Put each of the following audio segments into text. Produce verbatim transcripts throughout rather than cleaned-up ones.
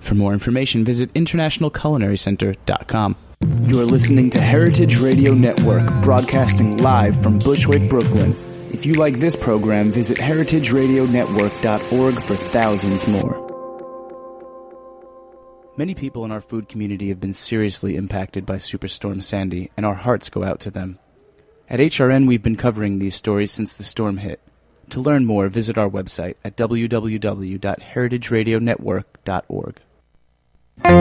For more information, visit international culinary center dot com. You're listening to Heritage Radio Network, broadcasting live from Bushwick, Brooklyn. If you like this program, visit heritage radio network dot org for thousands more. Many people in our food community have been seriously impacted by Superstorm Sandy, and our hearts go out to them. At H R N, we've been covering these stories since the storm hit. To learn more, visit our website at w w w dot heritage radio network dot org. Hello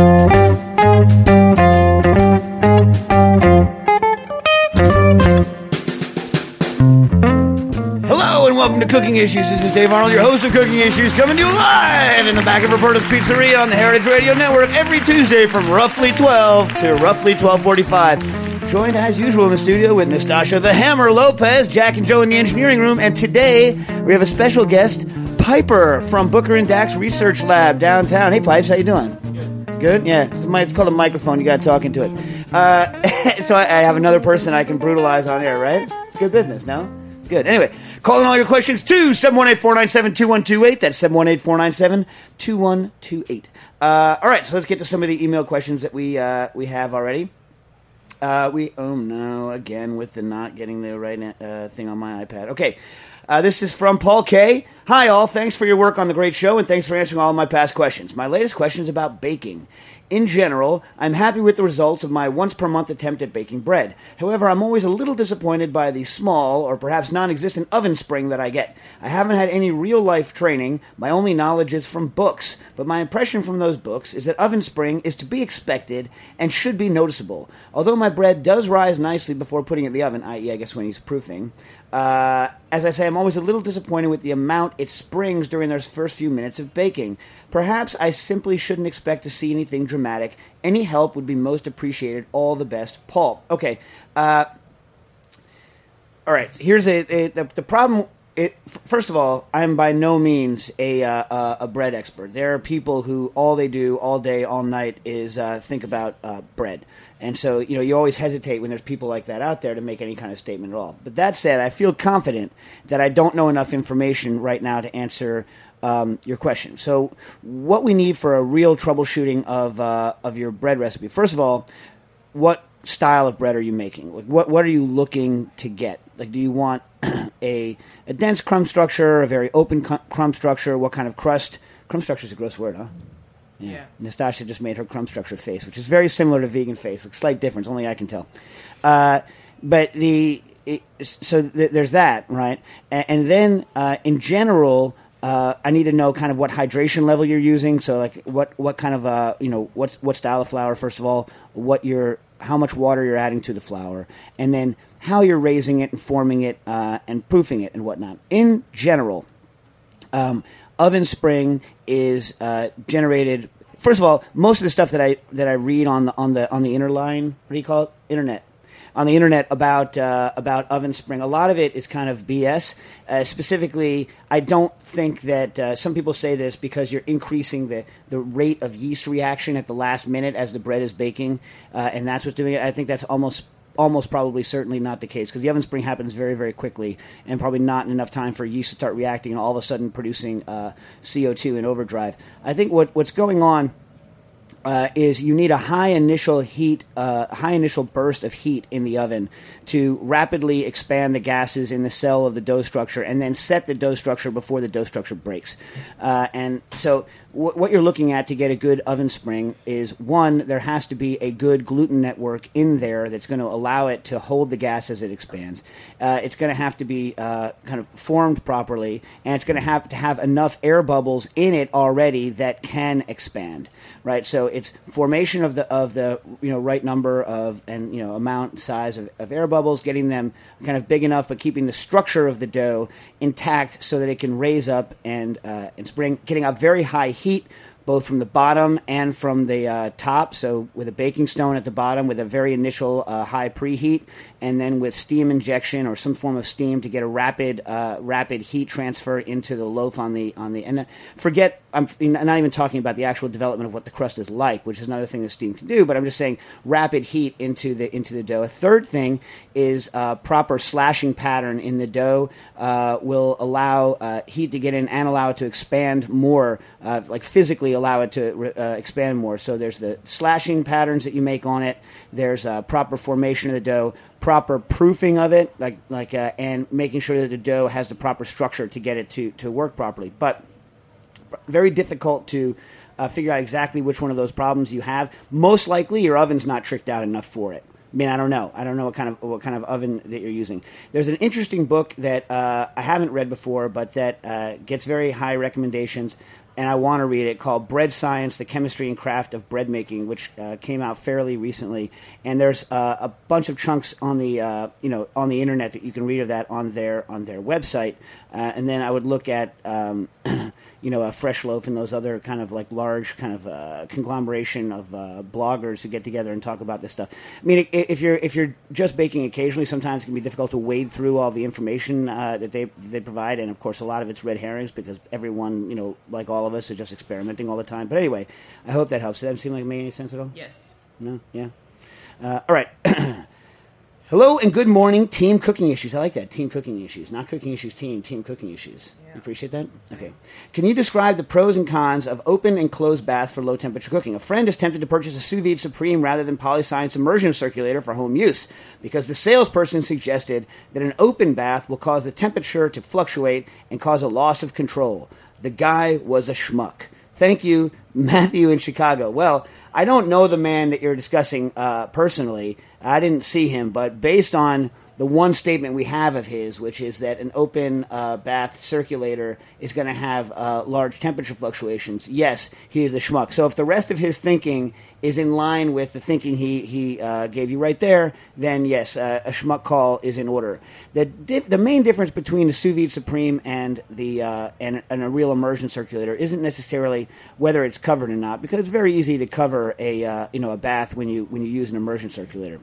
and welcome to Cooking Issues. This is Dave Arnold, your host of Cooking Issues, coming to you live in the back of Roberta's Pizzeria on the Heritage Radio Network every Tuesday from roughly twelve to roughly twelve forty-five. Joined, as usual, in the studio with Nastasha the Hammer Lopez, Jack and Joe in the engineering room, and today we have a special guest, Piper from Booker and Dax Research Lab downtown. Hey, Pipes, how you doing? Good. Good? Yeah. It's called a microphone. You got to talk into it. Uh, so I have another person I can brutalize on air, right? It's good business, no? It's good. Anyway, call in all your questions to seven one eight, four nine seven, two one two eight. That's seven one eight, four nine seven, two one two eight. Uh, all right, so let's get to some of the email questions that we uh, we have already. Uh, we oh no again with the not getting the right uh, thing on my iPad. Okay, uh, this is from Paul K. Hi all, thanks for your work on the great show and thanks for answering all of my past questions. My latest question is about baking. In general, I'm happy with the results of my once per month attempt at baking bread. However, I'm always a little disappointed by the small or perhaps non-existent oven spring that I get. I haven't had any real life training. My only knowledge is from books, but my impression from those books is that oven spring is to be expected and should be noticeable. Although my bread does rise nicely before putting it in the oven, that is, I guess when he's proofing, uh, as I say, I'm always a little disappointed with the amount it springs during those first few minutes of baking. Perhaps I simply shouldn't expect to see anything dramatic. Any help would be most appreciated. All the best, Paul. Okay. Uh, all right. Here's a, a the, the problem. It, first of all, I'm by no means a uh, a bread expert. There are people who all they do all day, all night is uh, think about uh, bread. And so, you know, you always hesitate when there's people like that out there to make any kind of statement at all. But that said, I feel confident that I don't know enough information right now to answer Um, your question. So what we need for a real troubleshooting of uh, of your bread recipe, first of all, what style of bread are you making? Like, what what are you looking to get? Like, do you want a a dense crumb structure, a very open cu- crumb structure? What kind of crust? Crumb structure is a gross word, huh? Yeah. yeah. Nastasha just made her crumb structure face, which is very similar to vegan face. Like, slight difference, only I can tell. Uh, but the it, so th- there's that, right? And, and then uh, in general. Uh, I need to know kind of what hydration level you're using. So, like, what, what kind of uh, you know, what what style of flour? First of all, what your how much water you're adding to the flour, and then how you're raising it and forming it uh, and proofing it and whatnot. In general, um, oven spring is uh, generated. First of all, most of the stuff that I that I read on the on the on the interline, what do you call it? Internet. On the internet about uh, about oven spring. A lot of it is kind of B S. Uh, specifically, I don't think that uh, some people say that it's because you're increasing the, the rate of yeast reaction at the last minute as the bread is baking, uh, and that's what's doing it. I think that's almost almost probably certainly not the case, because the oven spring happens very, very quickly and probably not in enough time for yeast to start reacting and all of a sudden producing uh, C O two in overdrive. I think what what's going on Uh, is you need a high initial heat, uh, high initial burst of heat in the oven to rapidly expand the gases in the cell of the dough structure and then set the dough structure before the dough structure breaks. Uh, and so w- what you're looking at to get a good oven spring is, one, there has to be a good gluten network in there that's going to allow it to hold the gas as it expands. Uh, it's going to have to be uh, kind of formed properly, and it's going to have to have enough air bubbles in it already that can expand, right? So it's formation of the of the you know right number of and you know amount size of, of air bubbles, getting them kind of big enough, but keeping the structure of the dough intact so that it can raise up and uh, and spring, getting a very high heat both from the bottom and from the uh, top. So with a baking stone at the bottom with a very initial uh, high preheat, and then with steam injection or some form of steam to get a rapid uh, rapid heat transfer into the loaf on the on the and forget. I'm not even talking about the actual development of what the crust is like, which is another thing that steam can do, but I'm just saying rapid heat into the into the dough. A third thing is uh, proper slashing pattern in the dough uh, will allow uh, heat to get in and allow it to expand more, uh, like physically allow it to uh, expand more. So there's the slashing patterns that you make on it. There's uh, proper formation of the dough, proper proofing of it, like like uh, and making sure that the dough has the proper structure to get it to, to work properly. But very difficult to uh, figure out exactly which one of those problems you have. Most likely, your oven's not tricked out enough for it. I mean, I don't know. I don't know what kind of what kind of oven that you're using. There's an interesting book that uh, I haven't read before, but that uh, gets very high recommendations, and I want to read it, called Bread Science: The Chemistry and Craft of Breadmaking, which uh, came out fairly recently. And there's uh, a bunch of chunks on the uh, you know on the internet that you can read of that on their on their website. Uh, and then I would look at um, you know a Fresh Loaf and those other kind of like large kind of uh, conglomeration of uh, bloggers who get together and talk about this stuff. I mean, if you're if you're just baking occasionally, sometimes it can be difficult to wade through all the information uh, that they they provide, and of course a lot of it's red herrings because everyone you know like all. All of us are just experimenting all the time. But anyway, I hope that helps. Does that seem like it made any sense at all? Yes. No? Yeah. Uh, all right. Hello and good morning, Team Cooking Issues. I like that, Team Cooking Issues. Not Cooking Issues Team, Team Cooking Issues. Yeah. You appreciate that? That's okay. Nice. Can you describe the pros and cons of open and closed baths for low-temperature cooking? A friend is tempted to purchase a Sous Vide Supreme rather than PolyScience immersion circulator for home use because the salesperson suggested that an open bath will cause the temperature to fluctuate and cause a loss of control. The guy was a schmuck. Thank you, Matthew in Chicago. Well, I don't know the man that you're discussing uh, personally. I didn't see him, but based on the one statement we have of his, which is that an open uh, bath circulator is going to have uh, large temperature fluctuations, yes, he is a schmuck. So if the rest of his thinking is in line with the thinking he, he uh, gave you right there, then yes, uh, a schmuck call is in order. The di- the main difference between a Sous Vide Supreme and, the, uh, and, and a real immersion circulator isn't necessarily whether it's covered or not, because it's very easy to cover a, uh, you know, a bath when you when you use an immersion circulator.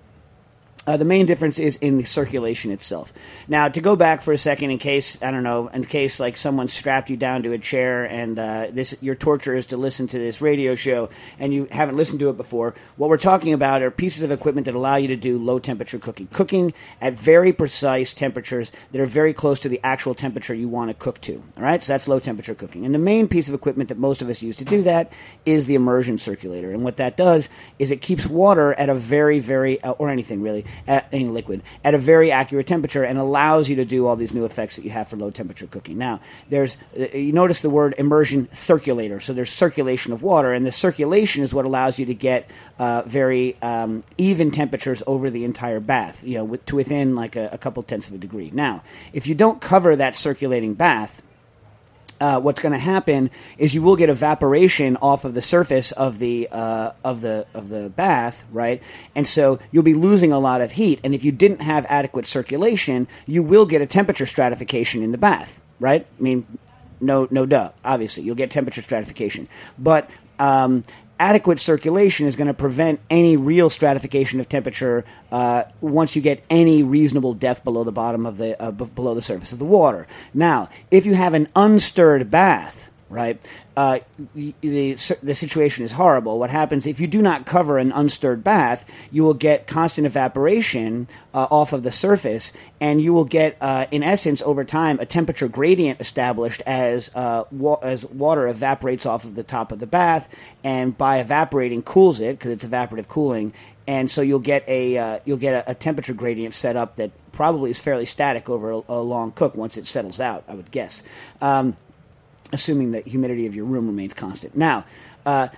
Uh, the main difference is in the circulation itself. Now, to go back for a second, in case I don't know, in case like someone strapped you down to a chair and uh, this your torture is to listen to this radio show and you haven't listened to it before. What we're talking about are pieces of equipment that allow you to do low temperature cooking, cooking at very precise temperatures that are very close to the actual temperature you want to cook to. All right, so that's low temperature cooking, and the main piece of equipment that most of us use to do that is the immersion circulator. And what that does is it keeps water at a very, very, uh, or anything really. At, in liquid at a very accurate temperature and allows you to do all these new effects that you have for low temperature cooking. Now, there's you notice the word immersion circulator, so there's circulation of water, and the circulation is what allows you to get uh, very um, even temperatures over the entire bath, you know, with, to within like a, a couple tenths of a degree. Now, if you don't cover that circulating bath, Uh, what's going to happen is you will get evaporation off of the surface of the uh, of the of the bath, right? And so you'll be losing a lot of heat. And if you didn't have adequate circulation, you will get a temperature stratification in the bath, right? I mean, no, no, duh. Obviously, you'll get temperature stratification, but. Um, Adequate circulation is going to prevent any real stratification of temperature uh, once you get any reasonable depth below the bottom of the uh, b- below the surface of the water. Now, if you have an unstirred bath, right? Uh, the, the situation is horrible. What happens if you do not cover an unstirred bath, you will get constant evaporation uh, off of the surface, and you will get, uh, in essence, over time, a temperature gradient established as, uh, wa- as water evaporates off of the top of the bath, and by evaporating cools it, because it's evaporative cooling. And so you'll get a uh, you'll get a, a temperature gradient set up that probably is fairly static over a, a long cook once it settles out, I would guess, um, assuming the humidity of your room remains constant. Now, uh,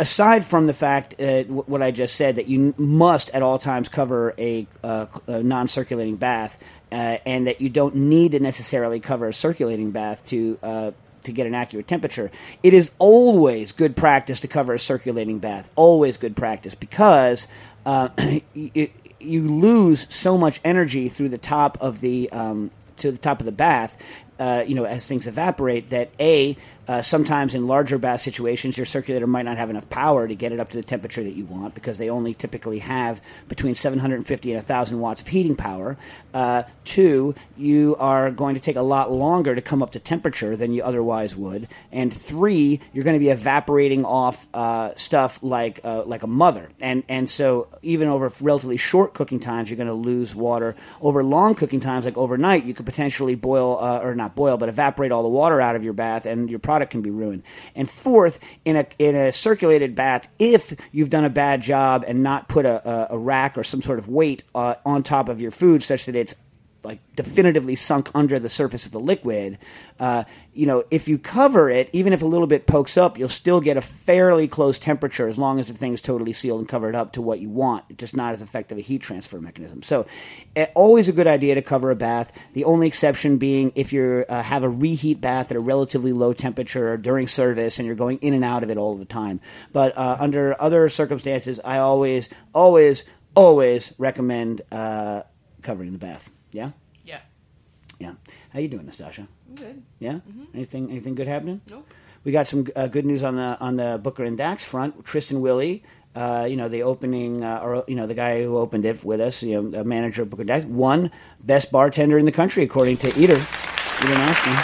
aside from the fact, uh, w- what I just said, that you must at all times cover a, uh, a non-circulating bath, uh, and that you don't need to necessarily cover a circulating bath to uh, to get an accurate temperature, it is always good practice to cover a circulating bath. Always good practice, because Uh, you, you lose so much energy through the top of the um, to the top of the bath, uh, you know, as things evaporate. That a uh, sometimes in larger bath situations, your circulator might not have enough power to get it up to the temperature that you want, because they only typically have between seven hundred fifty and one thousand watts of heating power. Uh, two, you are going to take a lot longer to come up to temperature than you otherwise would. And three, you're going to be evaporating off uh, stuff like uh, like a mother. And and so even over relatively short cooking times, you're going to lose water. Over long cooking times, like overnight, you could potentially boil uh, or not boil, but evaporate all the water out of your bath, and your product can be ruined. And fourth, in a in a circulated bath, if you've done a bad job and not put a, a, a rack or some sort of weight uh, on top of your food such that it's like definitively sunk under the surface of the liquid, uh, you know, if you cover it, even if a little bit pokes up, you'll still get a fairly close temperature as long as the thing's totally sealed and covered up to what you want, just not as effective a heat transfer mechanism. So uh, always a good idea to cover a bath. The only exception being if you uh, have a reheat bath at a relatively low temperature during service and you're going in and out of it all the time. But uh, under other circumstances, I always, always, always recommend uh, covering the bath. Yeah? Yeah. Yeah. How you doing, Nastasha? I'm good. Yeah? Mm-hmm. Anything anything good happening? Nope. We got some uh, good news on the on the Booker and Dax front. Tristan Willey, uh, you know, the opening, uh, or you know, the guy who opened it with us, you know, the manager of Booker and Dax, won Best Bartender in the country, according to Eater. International.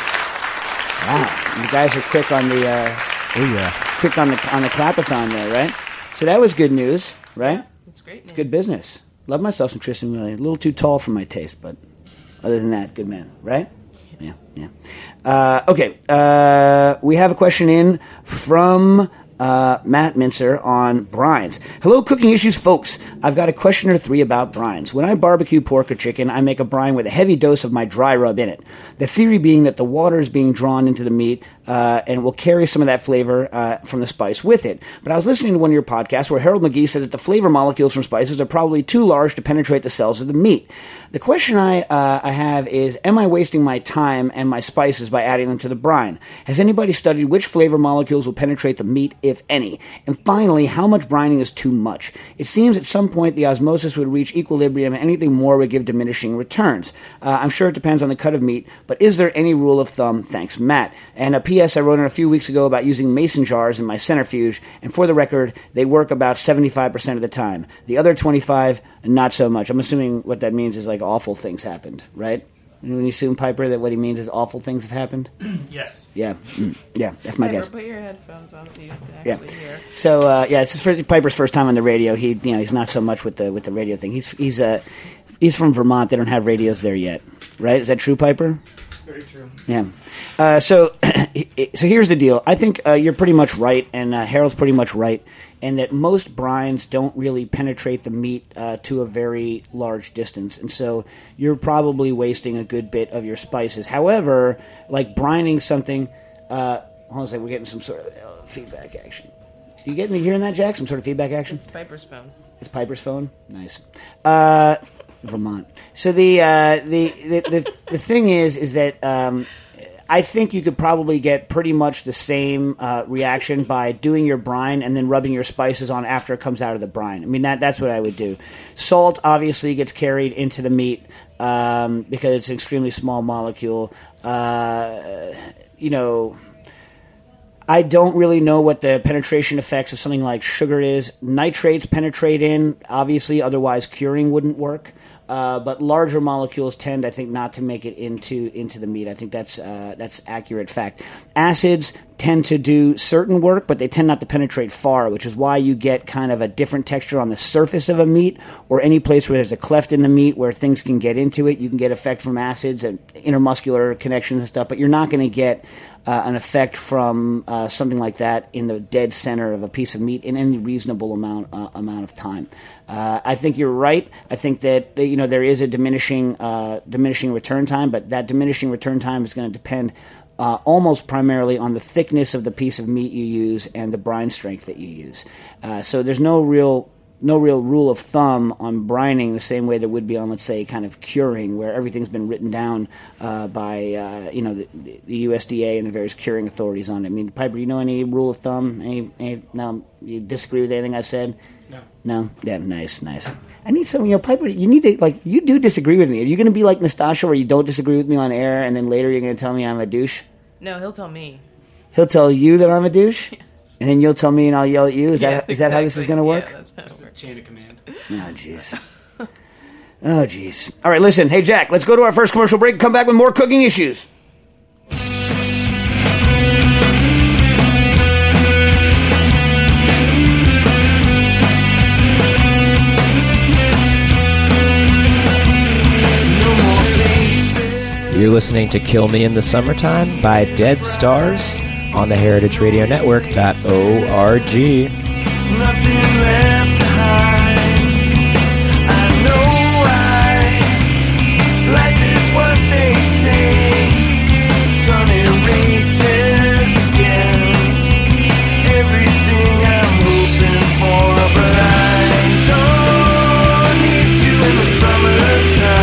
Wow. You guys are quick on the uh, oh, yeah. quick on the on the clap-a-thon there, right? So that was good news, right? Yeah, that's great news. It's good business. Love myself some Tristan Willey. A little too tall for my taste, but other than that, good man, right? Yeah, yeah. Uh, okay, uh, we have a question in from uh, Matt Mincer on brines. Hello, Cooking Issues folks. I've got a question or three about brines. When I barbecue pork or chicken, I make a brine with a heavy dose of my dry rub in it. The theory being that the water is being drawn into the meat, Uh, and will carry some of that flavor uh, from the spice with it. But I was listening to one of your podcasts where Harold McGee said that the flavor molecules from spices are probably too large to penetrate the cells of the meat. The question I uh, I have is, am I wasting my time and my spices by adding them to the brine? Has anybody studied which flavor molecules will penetrate the meat, if any? And finally, how much brining is too much? It seems at some point the osmosis would reach equilibrium and anything more would give diminishing returns. Uh, I'm sure it depends on the cut of meat, but is there any rule of thumb? Thanks, Matt. And a P S I wrote in a few weeks ago about using mason jars in my centrifuge, and for the record, they work about seventy-five percent of the time. The other twenty-five, not so much. I'm assuming what that means is like awful things happened, right? And we assume, Piper, that what he means is awful things have happened? Yes. Yeah. Mm. Yeah, that's my Piper, guess. Put your headphones on so you can actually yeah. hear. So, uh, yeah, this is Piper's first time on the radio. He, you know, he's not so much with the with the radio thing. He's he's uh, he's from Vermont. They don't have radios there yet, right? Is that true, Piper? Very true. Yeah. Uh, so, so here's the deal. I think uh, you're pretty much right, and uh, Harold's pretty much right, and that most brines don't really penetrate the meat uh, to a very large distance, and so you're probably wasting a good bit of your spices. However, like brining something, uh, hold on a second, we're getting some sort of feedback action. You getting you hearing that, Jack? Some sort of feedback action? It's Piper's phone. It's Piper's phone. Nice. Uh, Vermont. So the uh, the, the the the thing is, is that. Um, I think you could probably get pretty much the same uh, reaction by doing your brine and then rubbing your spices on after it comes out of the brine. I mean, that that's what I would do. Salt obviously gets carried into the meat um, because it's an extremely small molecule. Uh, you know, I don't really know what the penetration effects of something like sugar is. Nitrates penetrate in, obviously, otherwise curing wouldn't work. Uh, but larger molecules tend, I think, not to make it into into the meat. I think that's uh, that's accurate fact. Acids tend to do certain work, but they tend not to penetrate far, which is why you get kind of a different texture on the surface of a meat, or any place where there's a cleft in the meat where things can get into it. You can get effect from acids and intermuscular connections and stuff, but you're not going to get uh, an effect from uh, something like that in the dead center of a piece of meat in any reasonable amount uh, amount of time. Uh, I think you're right. I think that, you know, there is a diminishing uh, diminishing return time, but that diminishing return time is going to depend Uh, almost primarily on the thickness of the piece of meat you use and the brine strength that you use. Uh, so there's no real no real rule of thumb on brining the same way there would be on, let's say, kind of curing, where everything's been written down uh, by uh, you know the, the U S D A and the various curing authorities on it. I mean, Piper, you know any rule of thumb? Any, any, no, you disagree with anything I said? No. No? Yeah, nice, nice. I need some, you know, Piper, you need to, like, you do disagree with me. Are you going to be like Nastasha, where you don't disagree with me on air, and then later you're going to tell me I'm a douche? No, he'll tell me. He'll tell you that I'm a douche? Yes. And then you'll tell me and I'll yell at you? Is, yes, that, exactly. Is that how this is going to work? Yeah, that's how it works. Chain of command. Oh, jeez. Oh, jeez. All right, listen. Hey, Jack, let's go to our first commercial break and come back with more Cooking Issues. You're listening to Kill Me in the Summertime by Dead Stars on the Heritage Radio Network dot org. Nothing left to hide. I know why. Life is what they say. Sun erases again. Everything I'm hoping for, but I don't need you in the summertime.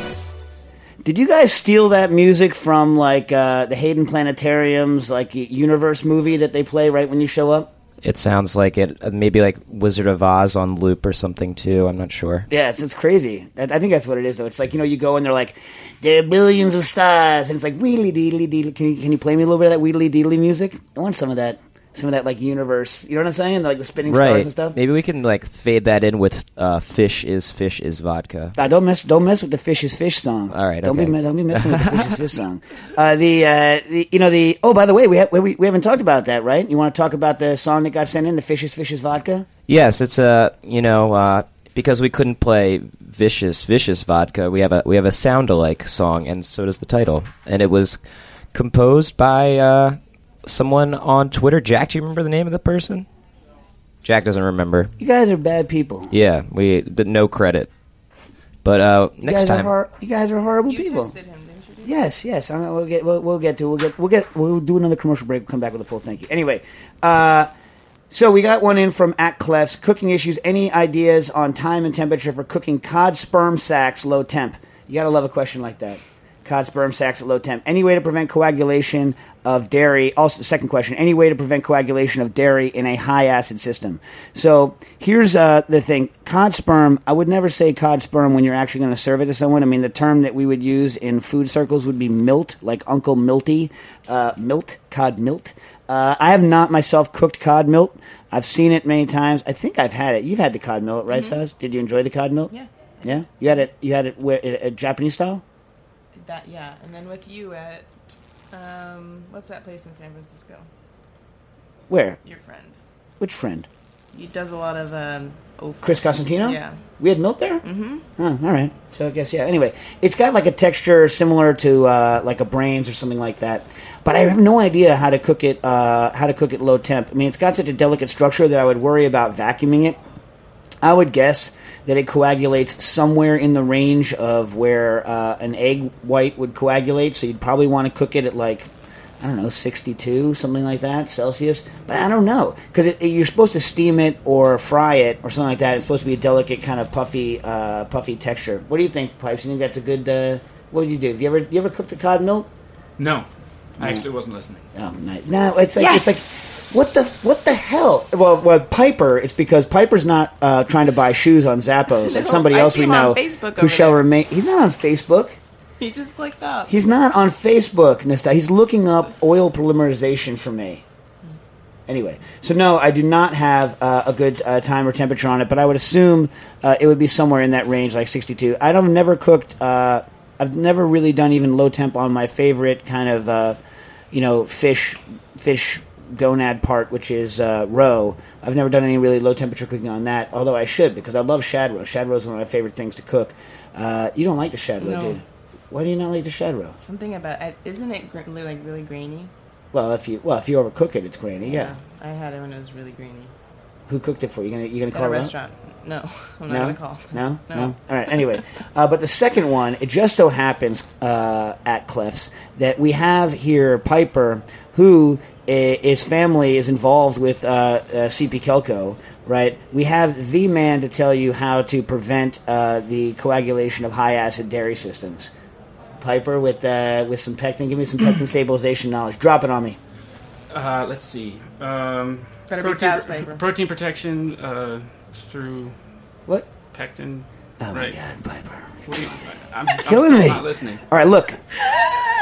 Did you guys steal that music from, like, uh, the Hayden Planetarium's, like, universe movie that they play right when you show up? It sounds like it. Maybe, like, Wizard of Oz on loop or something, too. I'm not sure. Yeah, it's, it's crazy. I, I think that's what it is, though. It's like, you know, you go and they're like, there are billions of stars. And it's like, wheedly-deedly-deedly. Can you, can you play me a little bit of that wheedly-deedly music? I want some of that. Some of that, like, universe. You know what I'm saying? Like, the spinning stars, right, and stuff. Maybe we can, like, fade that in with uh, Fish is Fish is Vodka. Uh, don't mess Don't mess with the Fish is Fish song. All right, don't okay. Be, don't be messing with the Fish is Fish song. Uh, the, uh, the, you know, the... Oh, by the way, we, ha- we, we haven't talked about that, right? You want to talk about the song that got sent in, the Fish is Fish is Vodka? Yes, it's a, you know... Uh, because we couldn't play Vicious, Vicious Vodka, we have a we have a sound-alike song, and so does the title. And it was composed by... Uh, someone on Twitter. Jack, do you remember the name of the person? Jack doesn't remember. You guys are bad people. Yeah, we did no credit. But uh, next time, hor- you guys are horrible you people. Texted him, didn't you? Yes, yes. I mean, we'll get, we'll, we'll get to, we'll get, we'll get, we'll do another commercial break. We'll come back with a full thank you. Anyway, uh, so we got one in from at Clef's. Cooking Issues. Any ideas on time and temperature for cooking cod sperm sacks low temp? You gotta love a question like that. cod sperm sacs at low temp. Any way to prevent coagulation of dairy? Also, second question, any way to prevent coagulation of dairy in a high acid system? So here's uh, the thing. Cod sperm, I would never say cod sperm when you're actually going to serve it to someone. I mean, the term that we would use in food circles would be milt, like Uncle Milty, uh, milt, cod milt. Uh, I have not myself cooked cod milt. I've seen it many times. I think I've had it. You've had the cod milt, right, mm-hmm. Stas? Did you enjoy the cod milt? Yeah. Yeah? You had it You had it where, at, at Japanese style? That, yeah. And then with you at, um, what's that place in San Francisco? Where? Your friend. Which friend? He does a lot of, um, Ophir. Chris Cosentino? Yeah. We had milk there? Mm-hmm. Oh, all right. So I guess, yeah. Anyway, it's got like a texture similar to, uh, like a brains or something like that. But I have no idea how to cook it, uh, how to cook it low temp. I mean, it's got such a delicate structure that I would worry about vacuuming it. I would guess that it coagulates somewhere in the range of where uh, an egg white would coagulate. So you'd probably want to cook it at like, I don't know, sixty-two, something like that, Celsius. But I don't know, because you're supposed to steam it or fry it or something like that. It's supposed to be a delicate kind of puffy uh, puffy texture. What do you think, Pipes? You think that's a good, uh, what would you do? Have you ever, you ever cooked the cod milk? No. I actually wasn't listening. Oh, nice. No, it's like, yes! It's like, what the what the hell? Well, well, Piper, it's because Piper's not uh, trying to buy shoes on Zappos. No, like somebody I else we know who shall there. remain. He's not on Facebook. He just clicked up. He's not on Facebook, Nesta. He's looking up oil polymerization for me. Anyway, so no, I do not have uh, a good uh, time or temperature on it, but I would assume uh, it would be somewhere in that range, like sixty-two. I don't never cooked. Uh, I've never really done even low temp on my favorite kind of. Uh, you know, fish fish gonad part, which is uh, roe. I've never done any really low-temperature cooking on that, although I should, because I love shad roe. Shad roe is one of my favorite things to cook. Uh, you don't like the shad roe, no. Dude. Why do you not like the shad roe? Something about... Isn't it, like, really grainy? Well, if you well if you overcook it, it's grainy, yeah. yeah. I had it when it was really grainy. Who cooked it for you? You're going to call it a restaurant? Out? No, I'm not no? going to call. No? No? no? All right, anyway. uh, but the second one, it just so happens uh, at Cliff's that we have here Piper, who is, his family is involved with uh, uh, C P Kelco, right? We have the man to tell you how to prevent uh, the coagulation of high-acid dairy systems. Piper with uh, with some pectin. Give me some pectin stabilization knowledge. Drop it on me. Uh, let's see. Um, Better protein, be fast, Piper. Protein protection uh, through what? Pectin. Oh right. My God, Piper! What are you, I'm, I'm killing me. Not listening. All right, look.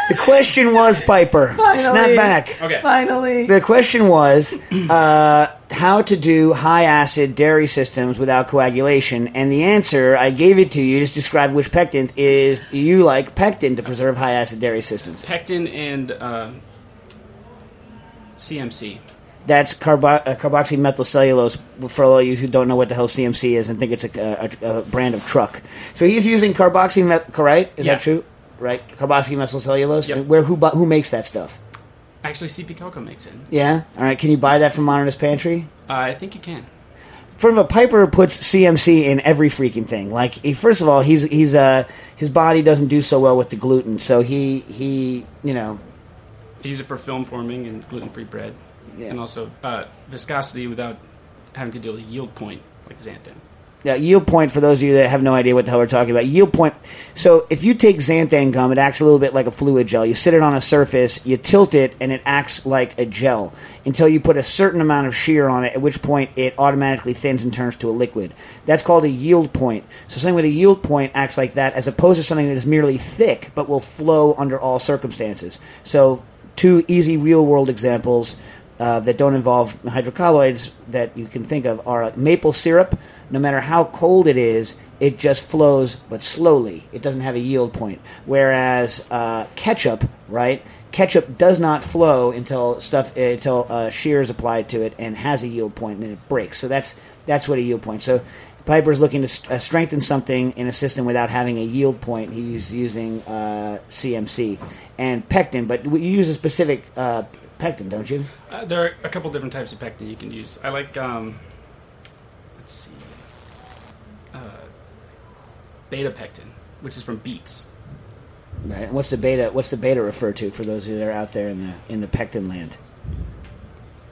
The question was, Piper, finally. Snap back. Okay. Finally. The question was uh, how to do high acid dairy systems without coagulation, and the answer I gave it to you. Just describe which pectins is you like pectin to preserve high acid dairy systems. Pectin and. Uh, C M C. That's carbo- uh, carboxymethylcellulose, for all you who don't know what the hell C M C is and think it's a, a, a brand of truck. So he's using carboxymethylcellulose, right? Is yeah. that true? Right? Carboxymethylcellulose? Yep. Where, who, who makes that stuff? Actually, C P Kelco makes it. Yeah? All right. Can you buy that from Modernist Pantry? Uh, I think you can. From a Piper puts C M C in every freaking thing. Like, he, first of all, he's he's uh, his body doesn't do so well with the gluten, so he he, you know... Use it for film forming and gluten-free bread. Yeah. And also uh, viscosity without having to deal with yield point like xanthan. Yeah, yield point, for those of you that have no idea what the hell we're talking about. Yield point. So if you take xanthan gum, it acts a little bit like a fluid gel. You sit it on a surface, you tilt it, and it acts like a gel until you put a certain amount of shear on it, at which point it automatically thins and turns to a liquid. That's called a yield point. So something with a yield point acts like that as opposed to something that is merely thick but will flow under all circumstances. So... Two easy real-world examples uh, that don't involve hydrocolloids that you can think of are like maple syrup. No matter how cold it is, it just flows, but slowly. It doesn't have a yield point. Whereas uh, ketchup, right? Ketchup does not flow until stuff uh, until uh, shear is applied to it and has a yield point, and it breaks. So that's that's what a yield point. So Piper's looking to st- uh, strengthen something in a system without having a yield point. He's using uh, C M C and pectin, but you use a specific uh, pectin, don't you? Uh, there are a couple different types of pectin you can use. I like, um, let's see, uh, beta pectin, which is from beets. Right. And what's the beta? What's the beta refer to for those who are out there in the in the pectin land?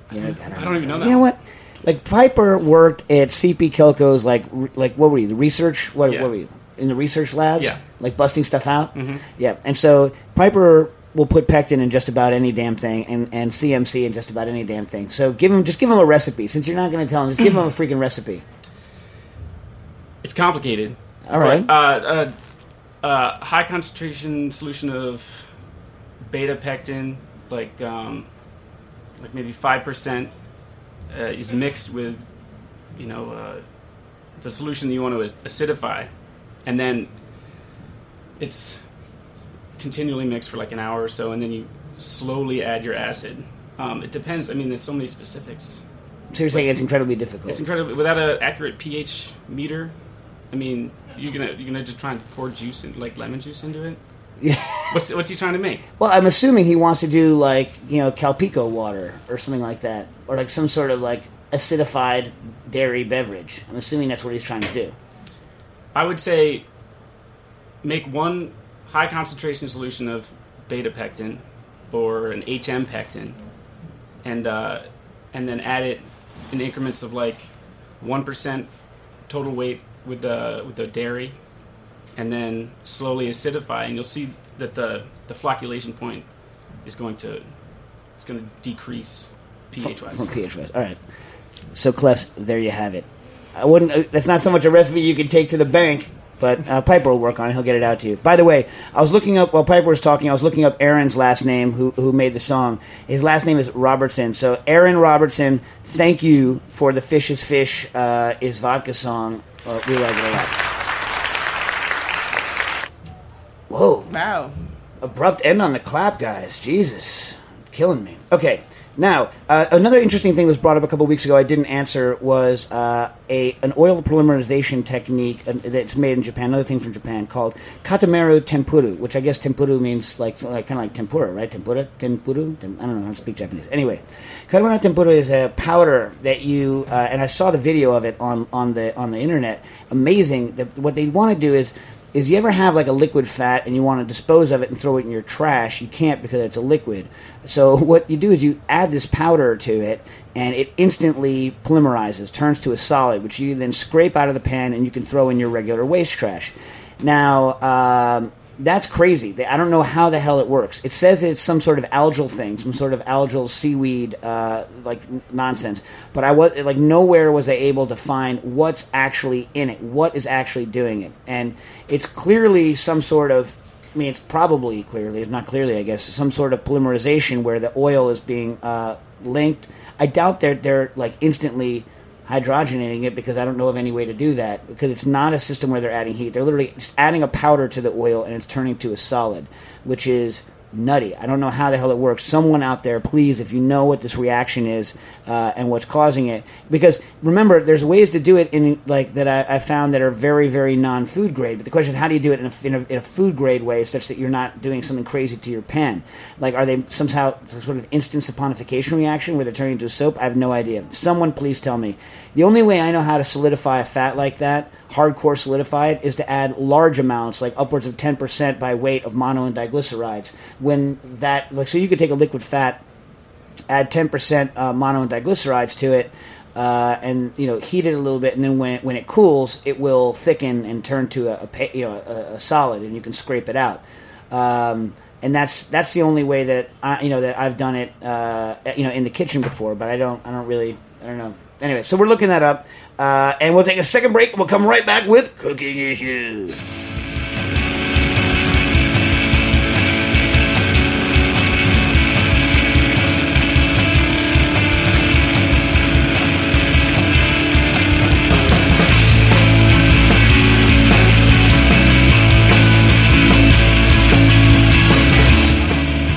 You know, I, don't, I, don't I don't even know that. You know what? Like Piper worked at C P Kelco's, like like what were you? The research? What, yeah. what were you? in the research labs, yeah. like busting stuff out. Mm-hmm. Yeah, and so Piper will put pectin in just about any damn thing, and, and C M C in just about any damn thing. So give him, just give him a recipe. Since you're not going to tell him, just give him a freaking recipe. It's complicated. All right. But, uh, uh, uh, high concentration solution of beta pectin, like um, like maybe five percent, uh, is mixed with, you know, uh, the solution that you want to acidify. And then it's continually mixed for like an hour or so, and then you slowly add your acid. Um, it depends. I mean, there's so many specifics. So you're saying like, it's incredibly difficult. It's incredibly without an accurate pH meter. I mean, you're gonna you're gonna just try and pour juice in, like lemon juice into it. Yeah. What's what's he trying to make? Well, I'm assuming he wants to do like you know Calpico water or something like that, or like some sort of like acidified dairy beverage. I'm assuming that's what he's trying to do. I would say make one high concentration solution of beta pectin or an H M pectin, and uh, and then add it in increments of like one percent total weight with the with the dairy, and then slowly acidify, and you'll see that the, the flocculation point is going to it's going to decrease pH wise. From pH wise, all right. So Clefs, there you have it. I wouldn't. That's not so much a recipe you can take to the bank, but uh, Piper will work on it. He'll get it out to you. By the way, I was looking up while Piper was talking. I was looking up Aaron's last name, who who made the song. His last name is Robertson. So Aaron Robertson, thank you for the Fish is Fish uh, is Vodka song. Uh, we like it a lot. Whoa! Wow! Abrupt end on the clap, guys. Jesus, killing me. Okay. Now, uh, another interesting thing that was brought up a couple weeks ago I didn't answer was uh, a an oil polymerization technique that's made in Japan, another thing from Japan, called katamaru tempuru, which I guess tempuru means like, like kind of like tempura, right? Tempura? Tempuru? Tem- I don't know how to speak Japanese. Anyway, katamaru tempuru is a powder that you, uh, and I saw the video of it on, on the on the internet, amazing. The, what they want to do is, is you ever have like a liquid fat and you want to dispose of it and throw it in your trash, you can't because it's a liquid. So what you do is you add this powder to it and it instantly polymerizes, turns to a solid, which you then scrape out of the pan and you can throw in your regular waste trash. Now, um, that's crazy. I don't know how the hell it works. It says it's some sort of algal thing, some sort of algal seaweed uh, like nonsense. But I was like nowhere was I able to find what's actually in it, what is actually doing it, and it's clearly some sort of. I mean, it's probably clearly, if not clearly, I guess, some sort of polymerization where the oil is being uh, linked. I doubt they're they're like instantly hydrogenating it because I don't know of any way to do that because it's not a system where they're adding heat. They're literally just adding a powder to the oil and it's turning to a solid, which is nutty. I don't know how the hell it works. Someone out there, please, if you know what this reaction is uh, and what's causing it, because remember, there's ways to do it in like that I, I found that are very, very non-food grade. But the question is, how do you do it in a, in a, in a food grade way, such that you're not doing something crazy to your pan? Like, are they somehow some sort of instant saponification reaction where they're turning into a soap? I have no idea. Someone, please tell me. The only way I know how to solidify a fat like that, hardcore solidified, is to add large amounts, like upwards of ten percent by weight of mono and diglycerides. When that, like, so you could take a liquid fat, add ten percent uh, mono and diglycerides to it, uh, and you know, heat it a little bit, and then when it, when it cools, it will thicken and turn to a, a you know a, a solid, and you can scrape it out. Um, and that's that's the only way that I, you know that I've done it, uh, you know, in the kitchen before. But I don't, I don't really, I don't know. Anyway, so we're looking that up, uh, and we'll take a second break, and we'll come right back with Cooking Issues.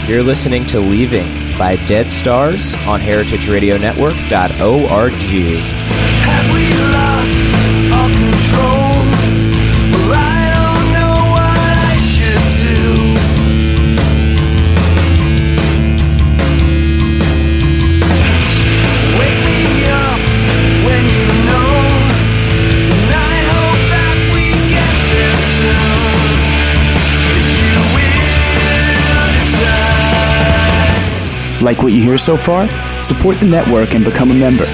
You're listening to Leaving by Dead Stars on heritage radio network dot org. Like what you hear so far? Support the network and become a member.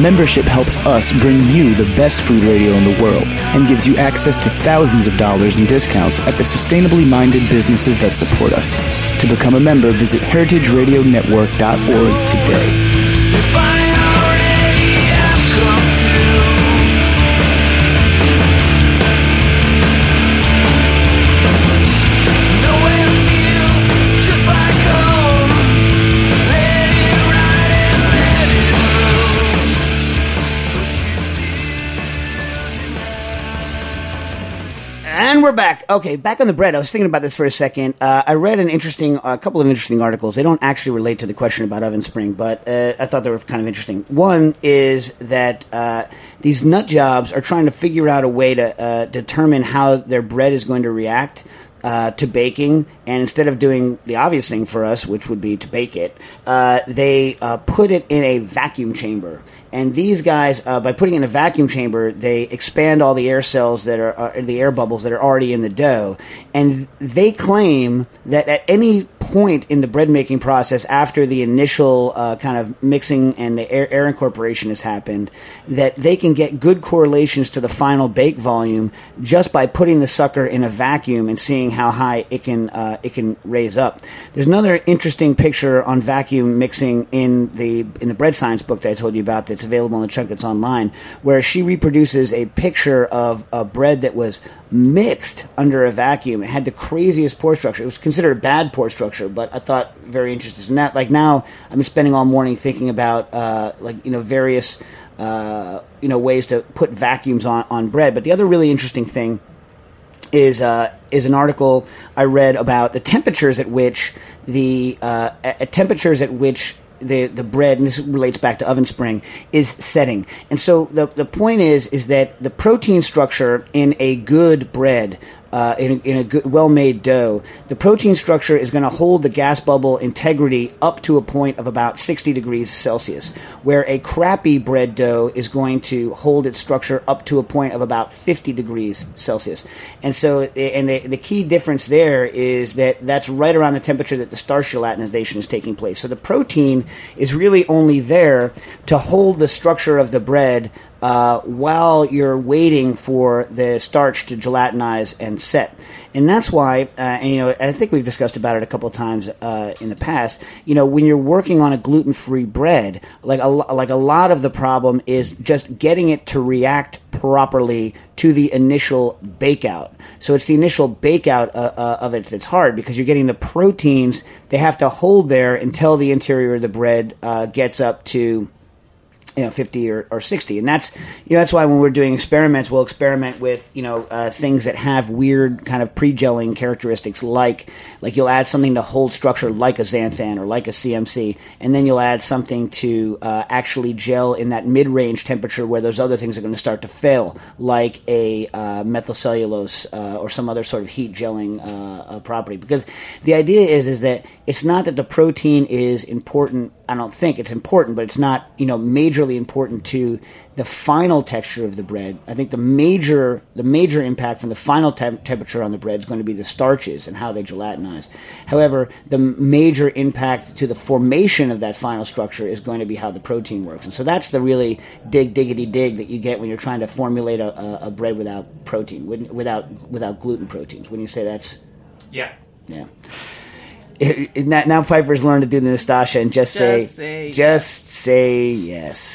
Membership helps us bring you the best food radio in the world and gives you access to thousands of dollars in discounts at the sustainably minded businesses that support us. To become a member, visit heritage radio network dot org today. And we're back. Okay, back on the bread. I was thinking about this for a second. Uh, I read an interesting, a uh, couple of interesting articles. They don't actually relate to the question about oven spring, but uh, I thought they were kind of interesting. One is that uh, these nut jobs are trying to figure out a way to uh, determine how their bread is going to react uh, to baking. And instead of doing the obvious thing for us, which would be to bake it, uh, they uh, put it in a vacuum chamber. And these guys, uh, by putting it in a vacuum chamber, they expand all the air cells that are uh, the air bubbles that are already in the dough. And they claim that at any point in the bread making process, after the initial uh, kind of mixing and the air, air incorporation has happened, that they can get good correlations to the final bake volume just by putting the sucker in a vacuum and seeing how high it can uh, it can raise up. There's another interesting picture on vacuum mixing in the in the Bread Science book that I told you about. That It's available in the chunk that's online, where she reproduces a picture of a bread that was mixed under a vacuum. It had the craziest pore structure. It was considered a bad pore structure, but I thought very interesting. That, like, now I'm spending all morning thinking about uh, like you know various uh, you know ways to put vacuums on, on bread. But the other really interesting thing is uh, is an article I read about the temperatures at which the uh, at temperatures at which The, the bread, and this relates back to oven spring, is setting. And so the the point is is that the protein structure in a good bread, uh, in, in a good, well-made dough, the protein structure is going to hold the gas bubble integrity up to a point of about sixty degrees Celsius, where a crappy bread dough is going to hold its structure up to a point of about fifty degrees Celsius. And so, and the, the key difference there is that that's right around the temperature that the starch gelatinization is taking place. So the protein is really only there to hold the structure of the bread Uh, while you're waiting for the starch to gelatinize and set. And that's why, uh, and, you know, and I think we've discussed about it a couple of times uh, in the past. You know, when you're working on a gluten-free bread, like a, like a lot of the problem is just getting it to react properly to the initial bakeout. So it's the initial bakeout uh, uh, of it that's hard, because you're getting the proteins. They have to hold there until the interior of the bread uh, gets up to you know, fifty or, or sixty. And that's, you know, that's why when we're doing experiments, we'll experiment with, you know, uh, things that have weird kind of pre-gelling characteristics, like, like you'll add something to hold structure like a xanthan or like a C M C, and then you'll add something to uh, actually gel in that mid-range temperature where those other things are going to start to fail, like a uh, methylcellulose uh, or some other sort of heat gelling uh, uh, property. Because the idea is, is that it's not that the protein is important. I don't think it's important, but it's not, you know, majorly important to the final texture of the bread. I think the major the major impact from the final te- temperature on the bread is going to be the starches and how they gelatinize. However, the major impact to the formation of that final structure is going to be how the protein works. And so that's the really dig diggity dig that you get when you're trying to formulate a, a bread without protein, without without gluten proteins. Wouldn't you say that's... Yeah. Yeah. It, it, now Piper's learned to do the Nastasha and just, just say, say just yes. say yes.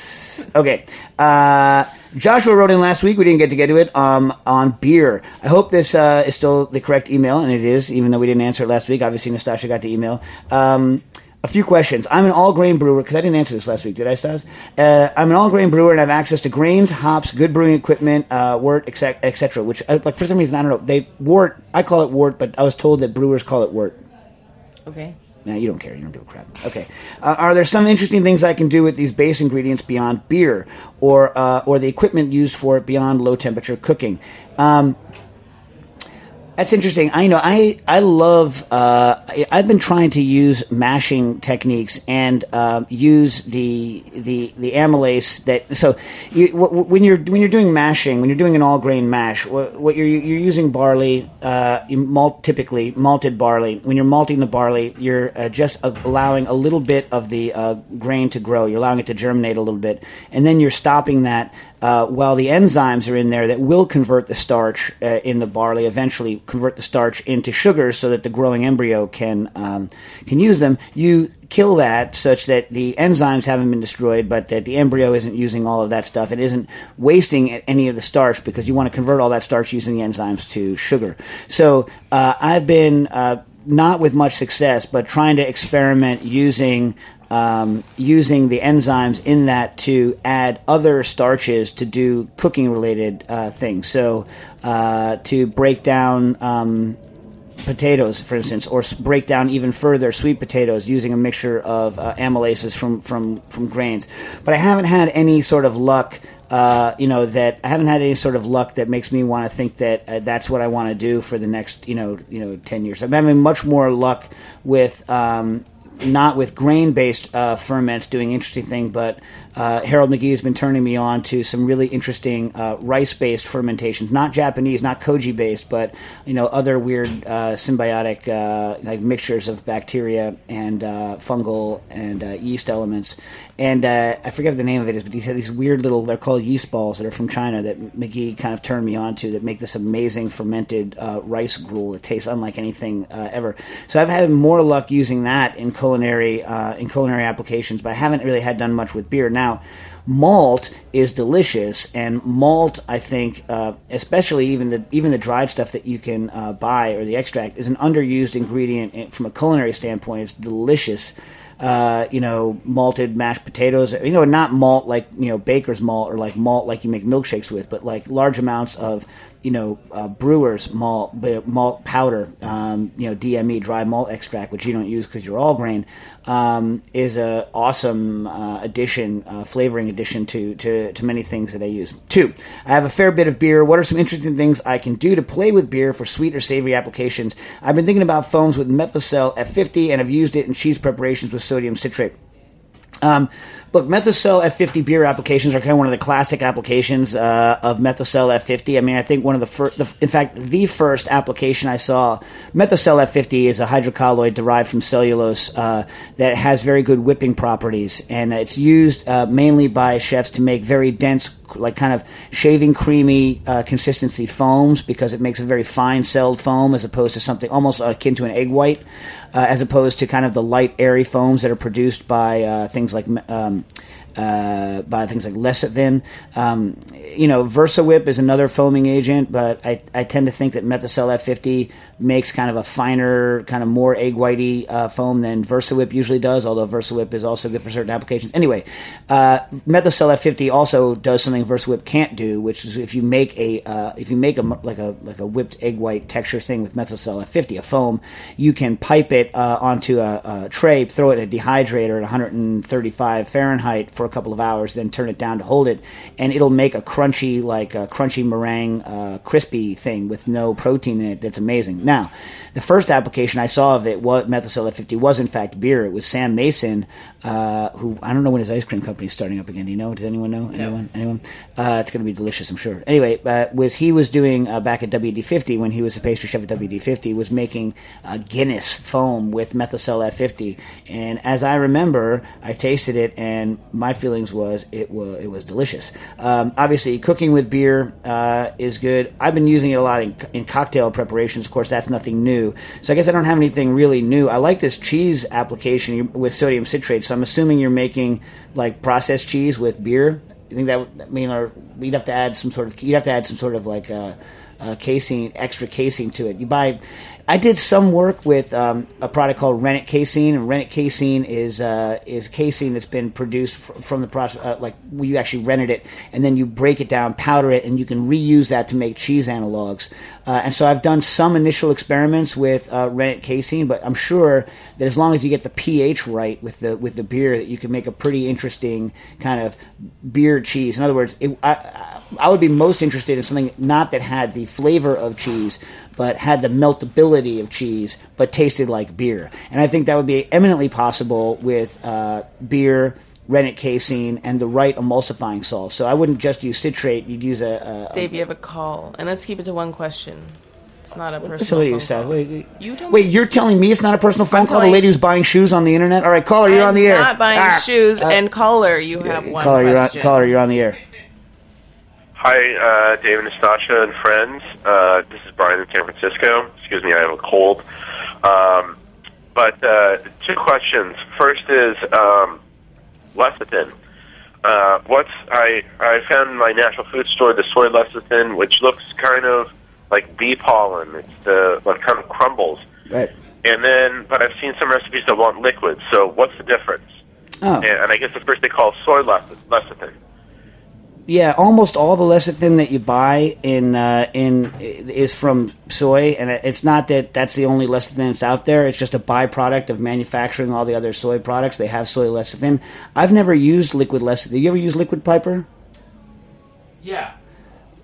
Okay. Uh, Joshua wrote in last week. We didn't get to get to it um, on beer. I hope this uh, is still the correct email, and it is, even though we didn't answer it last week. Obviously, Nastasha got the email. Um, a few questions. I'm an all-grain brewer, because I didn't answer this last week, did I, Stas? Uh, I'm an all-grain brewer, and I have access to grains, hops, good brewing equipment, uh, wort, et cetera, which, uh, like, for some reason, I don't know. They wort. I call it wort, but I was told that brewers call it wort. Okay. Now you don't care. You don't give a crap. Okay. Uh, are there some interesting things I can do with these base ingredients beyond beer, or uh, or the equipment used for it beyond low temperature cooking? Um, That's interesting. I know I I love uh, I've been trying to use mashing techniques and uh, use the the the amylase that so you, w- when you're when you're doing mashing when you're doing an all grain mash what, what you're you're using barley uh, you malt typically malted barley. When you're malting the barley, you're uh, just uh, allowing a little bit of the uh, grain to grow. You're allowing it to germinate a little bit, and then you're stopping that uh, while the enzymes are in there that will convert the starch uh, in the barley eventually. Convert the starch into sugars so that the growing embryo can um, can use them. You kill that such that the enzymes haven't been destroyed, but that the embryo isn't using all of that stuff. It isn't wasting any of the starch because you want to convert all that starch using the enzymes to sugar. So uh, I've been uh, not with much success, but trying to experiment using um, using the enzymes in that to add other starches to do cooking-related uh, things. So. Uh, to break down um, potatoes, for instance, or break down even further sweet potatoes using a mixture of uh, amylases from, from, from grains. But I haven't had any sort of luck, uh, you know, that I haven't had any sort of luck that makes me want to think that uh, that's what I want to do for the next, you know, you know, ten years. I'm having much more luck with um, not with grain-based uh, ferments doing interesting thing, but Uh, Harold McGee has been turning me on to some really interesting uh, rice-based fermentations, not Japanese, not koji-based, but you know other weird uh, symbiotic uh, like mixtures of bacteria and uh, fungal and uh, yeast elements. And uh, I forget what the name of it is, but he had these weird little, they're called yeast balls that are from China that McGee kind of turned me on to that make this amazing fermented uh, rice gruel that tastes unlike anything uh, ever. So I've had more luck using that in culinary uh, in culinary applications, but I haven't really had done much with beer. Now, Now, malt is delicious, and malt, I think, uh, especially even the even the dried stuff that you can uh, buy or the extract, is an underused ingredient from a culinary standpoint. It's delicious. Uh, you know, malted mashed potatoes, you know, not malt like, you know, baker's malt or like malt like you make milkshakes with, but like large amounts of, you know, uh, brewer's malt, malt powder, um, you know, D M E, dry malt extract, which you don't use because you're all grain, um, is a awesome uh, addition, uh, flavoring addition to, to, to many things that I use. Two, I have a fair bit of beer. What are some interesting things I can do to play with beer for sweet or savory applications? I've been thinking about foams with methocell F fifty and have used it in cheese preparations with sodium citrate. Um, look, methocell F fifty beer applications are kind of one of the classic applications uh, of methocell F fifty. I mean, I think one of the first, in fact, the first application I saw, methocell F fifty is a hydrocolloid derived from cellulose uh, that has very good whipping properties, and it's used uh, mainly by chefs to make very dense, like kind of shaving creamy uh, consistency foams because it makes a very fine-celled foam as opposed to something almost akin to an egg white. Uh, as opposed to kind of the light, airy foams that are produced by uh, things like um, uh, by things like lecithin. Um, you know, VersaWhip is another foaming agent, but I, I tend to think that methocell F fifty makes kind of a finer, kind of more egg whitey uh, foam than VersaWhip usually does, although VersaWhip is also good for certain applications. Anyway, uh, methocell F fifty also does something VersaWhip can't do, which is if you make a uh, if you make a like a like a whipped egg white texture thing with methocell F fifty, a foam, you can pipe it Uh, onto a, a tray, throw it in a dehydrator at one thirty-five Fahrenheit for a couple of hours, then turn it down to hold it, and it'll make a crunchy, like a crunchy meringue, uh, crispy thing with no protein in it. That's amazing. Now, the first application I saw of it, what methocell F fifty was, in fact, beer. It was Sam Mason, uh, who I don't know when his ice cream company is starting up again. Do you know? Does anyone know? Anyone? No. Anyone? Uh, it's going to be delicious, I'm sure. Anyway, uh, was he was doing uh, back at W D fifty when he was a pastry chef at W D fifty, was making a Guinness foam with methocell F fifty, and as I remember, I tasted it, and my feelings was it was it was delicious. Um, obviously, cooking with beer uh, is good. I've been using it a lot in, in cocktail preparations. Of course, that's nothing new. So I guess I don't have anything really new. I like this cheese application with sodium citrate. So I'm assuming you're making like processed cheese with beer. You think that would I mean, or you'd have to add some sort of you'd have to add some sort of like uh, uh, casein, extra casein to it. You buy. I did some work with um, a product called rennet casein, and rennet casein is uh, is casein that's been produced f- from the process, uh, like you actually rennet it, and then you break it down, powder it, and you can reuse that to make cheese analogs. Uh, and so I've done some initial experiments with uh, rennet casein, but I'm sure that as long as you get the pH right with the with the beer, that you can make a pretty interesting kind of beer cheese. In other words, it, I, I would be most interested in something not that had the flavor of cheese, but had the meltability of cheese, but tasted like beer. And I think that would be eminently possible with uh, beer, rennet casein, and the right emulsifying salts. So I wouldn't just use citrate. You'd use a... a Dave, a, you have a call. And let's keep it to one question. It's not a personal facility phone stuff. call. Wait, you Wait you're telling me it's not a personal phone I'm call? The lady who's buying shoes on the internet? All right, caller, you're I'm on the air. I'm not buying ah, shoes. Uh, and caller, you have yeah, one caller, question. You're on, caller, you're on the air. Hi, uh, Dave and Nastasha and friends. Uh, this is Brian in San Francisco. Excuse me, I have a cold. Um, but uh, two questions. First is um, lecithin. Uh, what's I I found in my natural food store the soy lecithin, which looks kind of like bee pollen. It's the what kind of crumbles. Right. And then, but I've seen some recipes that want liquid. So what's the difference? Oh. And, and I guess at first they call soy lecithin. Yeah, almost all the lecithin that you buy in uh, in is from soy, and it's not that that's the only lecithin that's out there. It's just a byproduct of manufacturing all the other soy products. They have soy lecithin. I've never used liquid lecithin. You ever use liquid, Piper? Yeah.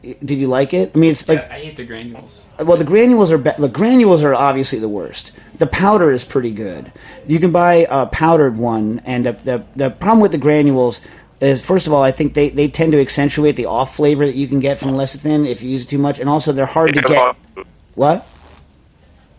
Did you like it? I mean, it's like yeah, I hate the granules. Well, the granules are be- the granules are obviously the worst. The powder is pretty good. You can buy a powdered one, and the the, the problem with the granules. Is first of all, I think they, they tend to accentuate the off flavor that you can get from lecithin if you use it too much, and also they're hard to get. What? What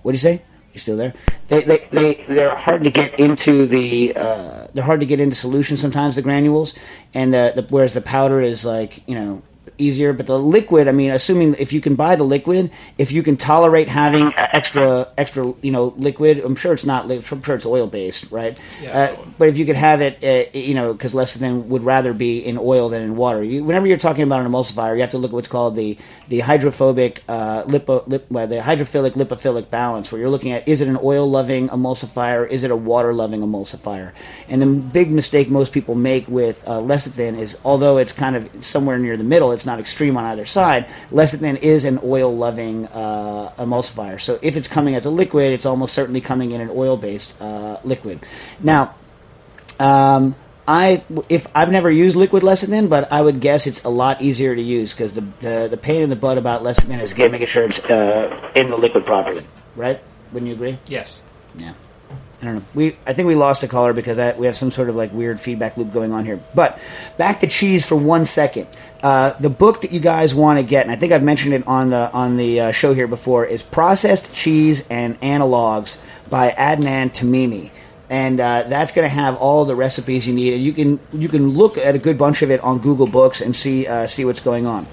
do you say? You still there? They they they they're hard to get into the uh, they're hard to get into solution sometimes, the granules, and the, the whereas the powder is like you know easier, but the liquid. I mean, assuming if you can buy the liquid, if you can tolerate having extra extra you know liquid, I'm sure it's not I'm sure it's oil based, right? Yeah, uh, but if you could have it. Uh, you know, because lecithin would rather be in oil than in water. You, whenever you're talking about an emulsifier, you have to look at what's called the the hydrophobic, uh, lipo, lip, well, the hydrophilic lipophilic balance, where you're looking at is it an oil loving emulsifier, is it a water loving emulsifier? And the big mistake most people make with uh, lecithin is, although it's kind of somewhere near the middle, it's not extreme on either side. Lecithin is an oil loving uh, emulsifier, so if it's coming as a liquid, it's almost certainly coming in an oil based uh, liquid. Now. Um, I if I've never used liquid lecithin, but I would guess it's a lot easier to use because the, the the pain in the butt about lecithin is making sure it's uh, in the liquid properly, right? Wouldn't you agree? Yes. Yeah. I don't know. We I think we lost a caller because I, we have some sort of like weird feedback loop going on here. But back to cheese for one second. Uh, the book that you guys want to get, and I think I've mentioned it on the on the uh, show here before, is Processed Cheese and Analogs by Adnan Tamimi. And uh, that's going to have all the recipes you need. And you can you can look at a good bunch of it on Google Books and see uh, see what's going on.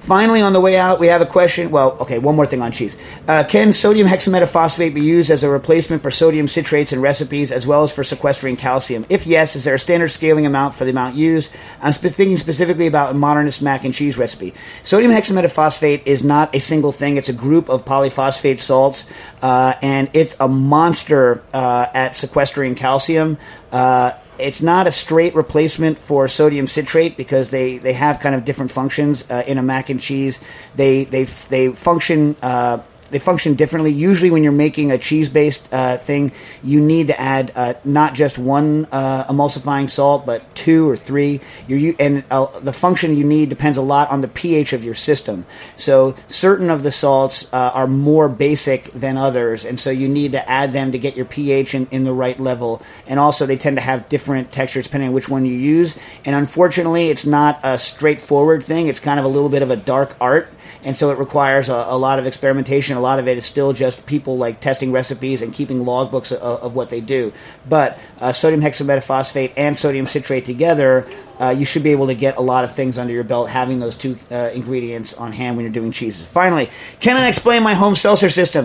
Finally, on the way out, we have a question. Well, okay, one more thing on cheese. Uh, can sodium hexametaphosphate be used as a replacement for sodium citrates in recipes as well as for sequestering calcium? If yes, is there a standard scaling amount for the amount used? I'm sp- thinking specifically about a modernist mac and cheese recipe. Sodium hexametaphosphate is not a single thing. It's a group of polyphosphate salts, uh, and it's a monster uh, at sequestering calcium. Uh It's not a straight replacement for sodium citrate because they, they have kind of different functions uh, in a mac and cheese. They they they function uh, they function differently. Usually, when you're making a cheese-based uh, thing, you need to add uh, not just one uh, emulsifying salt, but two or three. You're, you and uh, the function you need depends a lot on the pH of your system. So certain of the salts uh, are more basic than others, and so you need to add them to get your pH in, in the right level. And also, they tend to have different textures depending on which one you use. And unfortunately, it's not a straightforward thing. It's kind of a little bit of a dark art. And so it requires a, a lot of experimentation. A lot of it is still just people like testing recipes and keeping logbooks of, of what they do. But uh, sodium hexametaphosphate and sodium citrate together, uh, you should be able to get a lot of things under your belt having those two uh, ingredients on hand when you're doing cheeses. Finally, can I explain my home seltzer system?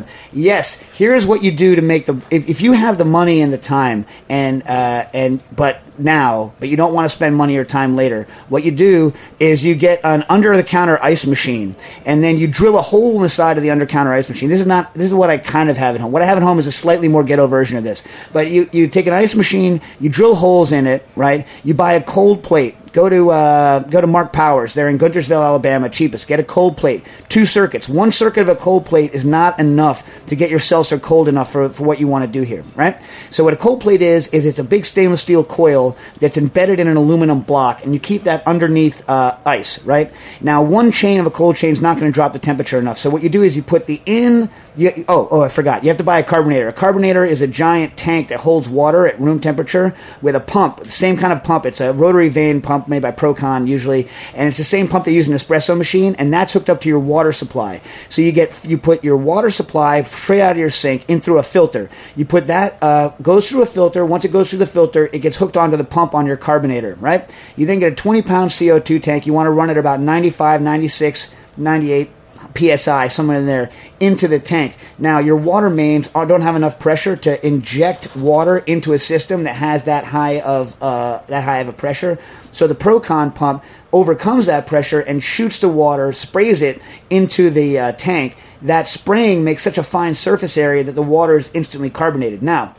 Yes. Here's what you do to make the. If, if you have the money and the time, and uh, and but now, but you don't want to spend money or time later, what you do is you get an under-the-counter ice machine. And then you drill a hole in the side of the under-counter ice machine. This is not. This is what I kind of have at home. What I have at home is a slightly more ghetto version of this. But you, you take an ice machine, you drill holes in it, right? You buy a cold plate. Go to uh, go to Mark Powers. They're in Guntersville, Alabama, cheapest. Get a cold plate. Two circuits. One circuit of a cold plate is not enough to get your seltzer cold enough for, for what you want to do here, right? So what a cold plate is, is it's a big stainless steel coil that's embedded in an aluminum block, and you keep that underneath uh, ice, right? Now, one chain of a cold chain is not going to drop the temperature enough. So what you do is you put the in... You, oh, oh, I forgot. You have to buy a carbonator. A carbonator is a giant tank that holds water at room temperature with a pump, the same kind of pump. It's a rotary vane pump made by Procon usually, and it's the same pump they use in an espresso machine, and that's hooked up to your water supply. So you get you put your water supply straight out of your sink in through a filter. You put that, uh, goes through a filter. Once it goes through the filter, it gets hooked onto the pump on your carbonator, right? You then get a twenty-pound C O two tank. You want to run it about ninety-five, ninety-six, ninety-eight P S I, somewhere in there, into the tank. Now, your water mains are, don't have enough pressure to inject water into a system that has that high of uh, that high of a pressure. So the Procon pump overcomes that pressure and shoots the water, sprays it into the uh, tank. That spraying makes such a fine surface area that the water is instantly carbonated. Now,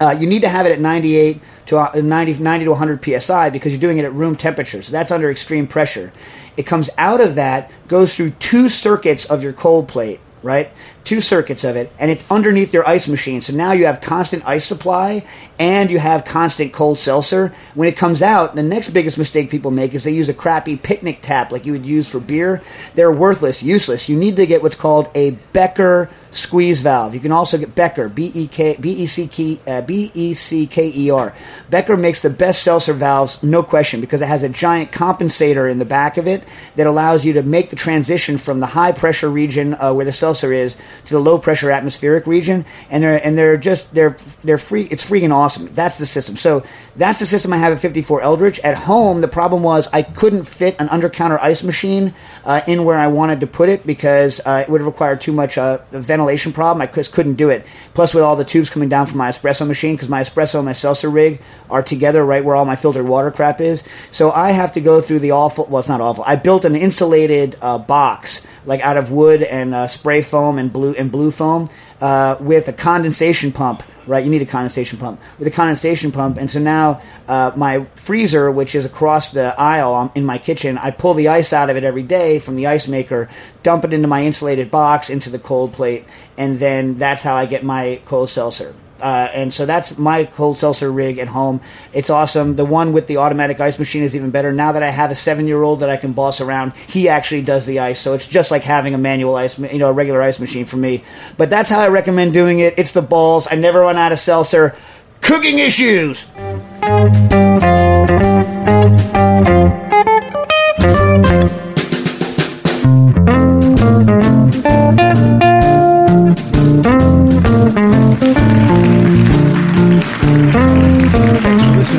uh, you need to have it at ninety-eight to ninety, ninety to one hundred P S I because you're doing it at room temperature. So that's under extreme pressure. It comes out of that, goes through two circuits of your cold plate, right? Two circuits of it, and it's underneath your ice machine. So now you have constant ice supply and you have constant cold seltzer. When it comes out, the next biggest mistake people make is they use a crappy picnic tap like you would use for beer. They're worthless, useless. You need to get what's called a Becker squeeze valve. You can also get Becker, B E K, B E C K, uh, B E C K E R. Becker makes the best seltzer valves, no question, because it has a giant compensator in the back of it that allows you to make the transition from the high pressure region uh, where the seltzer is to the low pressure atmospheric region, and they're and they're just they're they're free. It's freaking awesome. That's the system. So that's the system I have at fifty-four Eldridge. At home, the problem was I couldn't fit an under counter ice machine uh, in where I wanted to put it because uh, it would have required too much uh, ventilation problem. I just couldn't do it. Plus, with all the tubes coming down from my espresso machine, because my espresso and my seltzer rig are together right where all my filtered water crap is. So I have to go through the awful. Well, it's not awful. I built an insulated uh, box, like out of wood and uh, spray foam and blue and blue foam uh, with a condensation pump, right? You need a condensation pump. With a condensation pump. And so now uh, my freezer, which is across the aisle in my kitchen, I pull the ice out of it every day from the ice maker, dump it into my insulated box, into the cold plate, and then that's how I get my cold seltzer. Uh, and so that's my cold seltzer rig at home. It's awesome. The one with the automatic ice machine is even better. Now that I have a seven-year-old that I can boss around, he actually does the ice. So it's just like having a manual ice, you know, a regular ice machine for me. But that's how I recommend doing it. It's the balls. I never run out of seltzer. Cooking Issues. You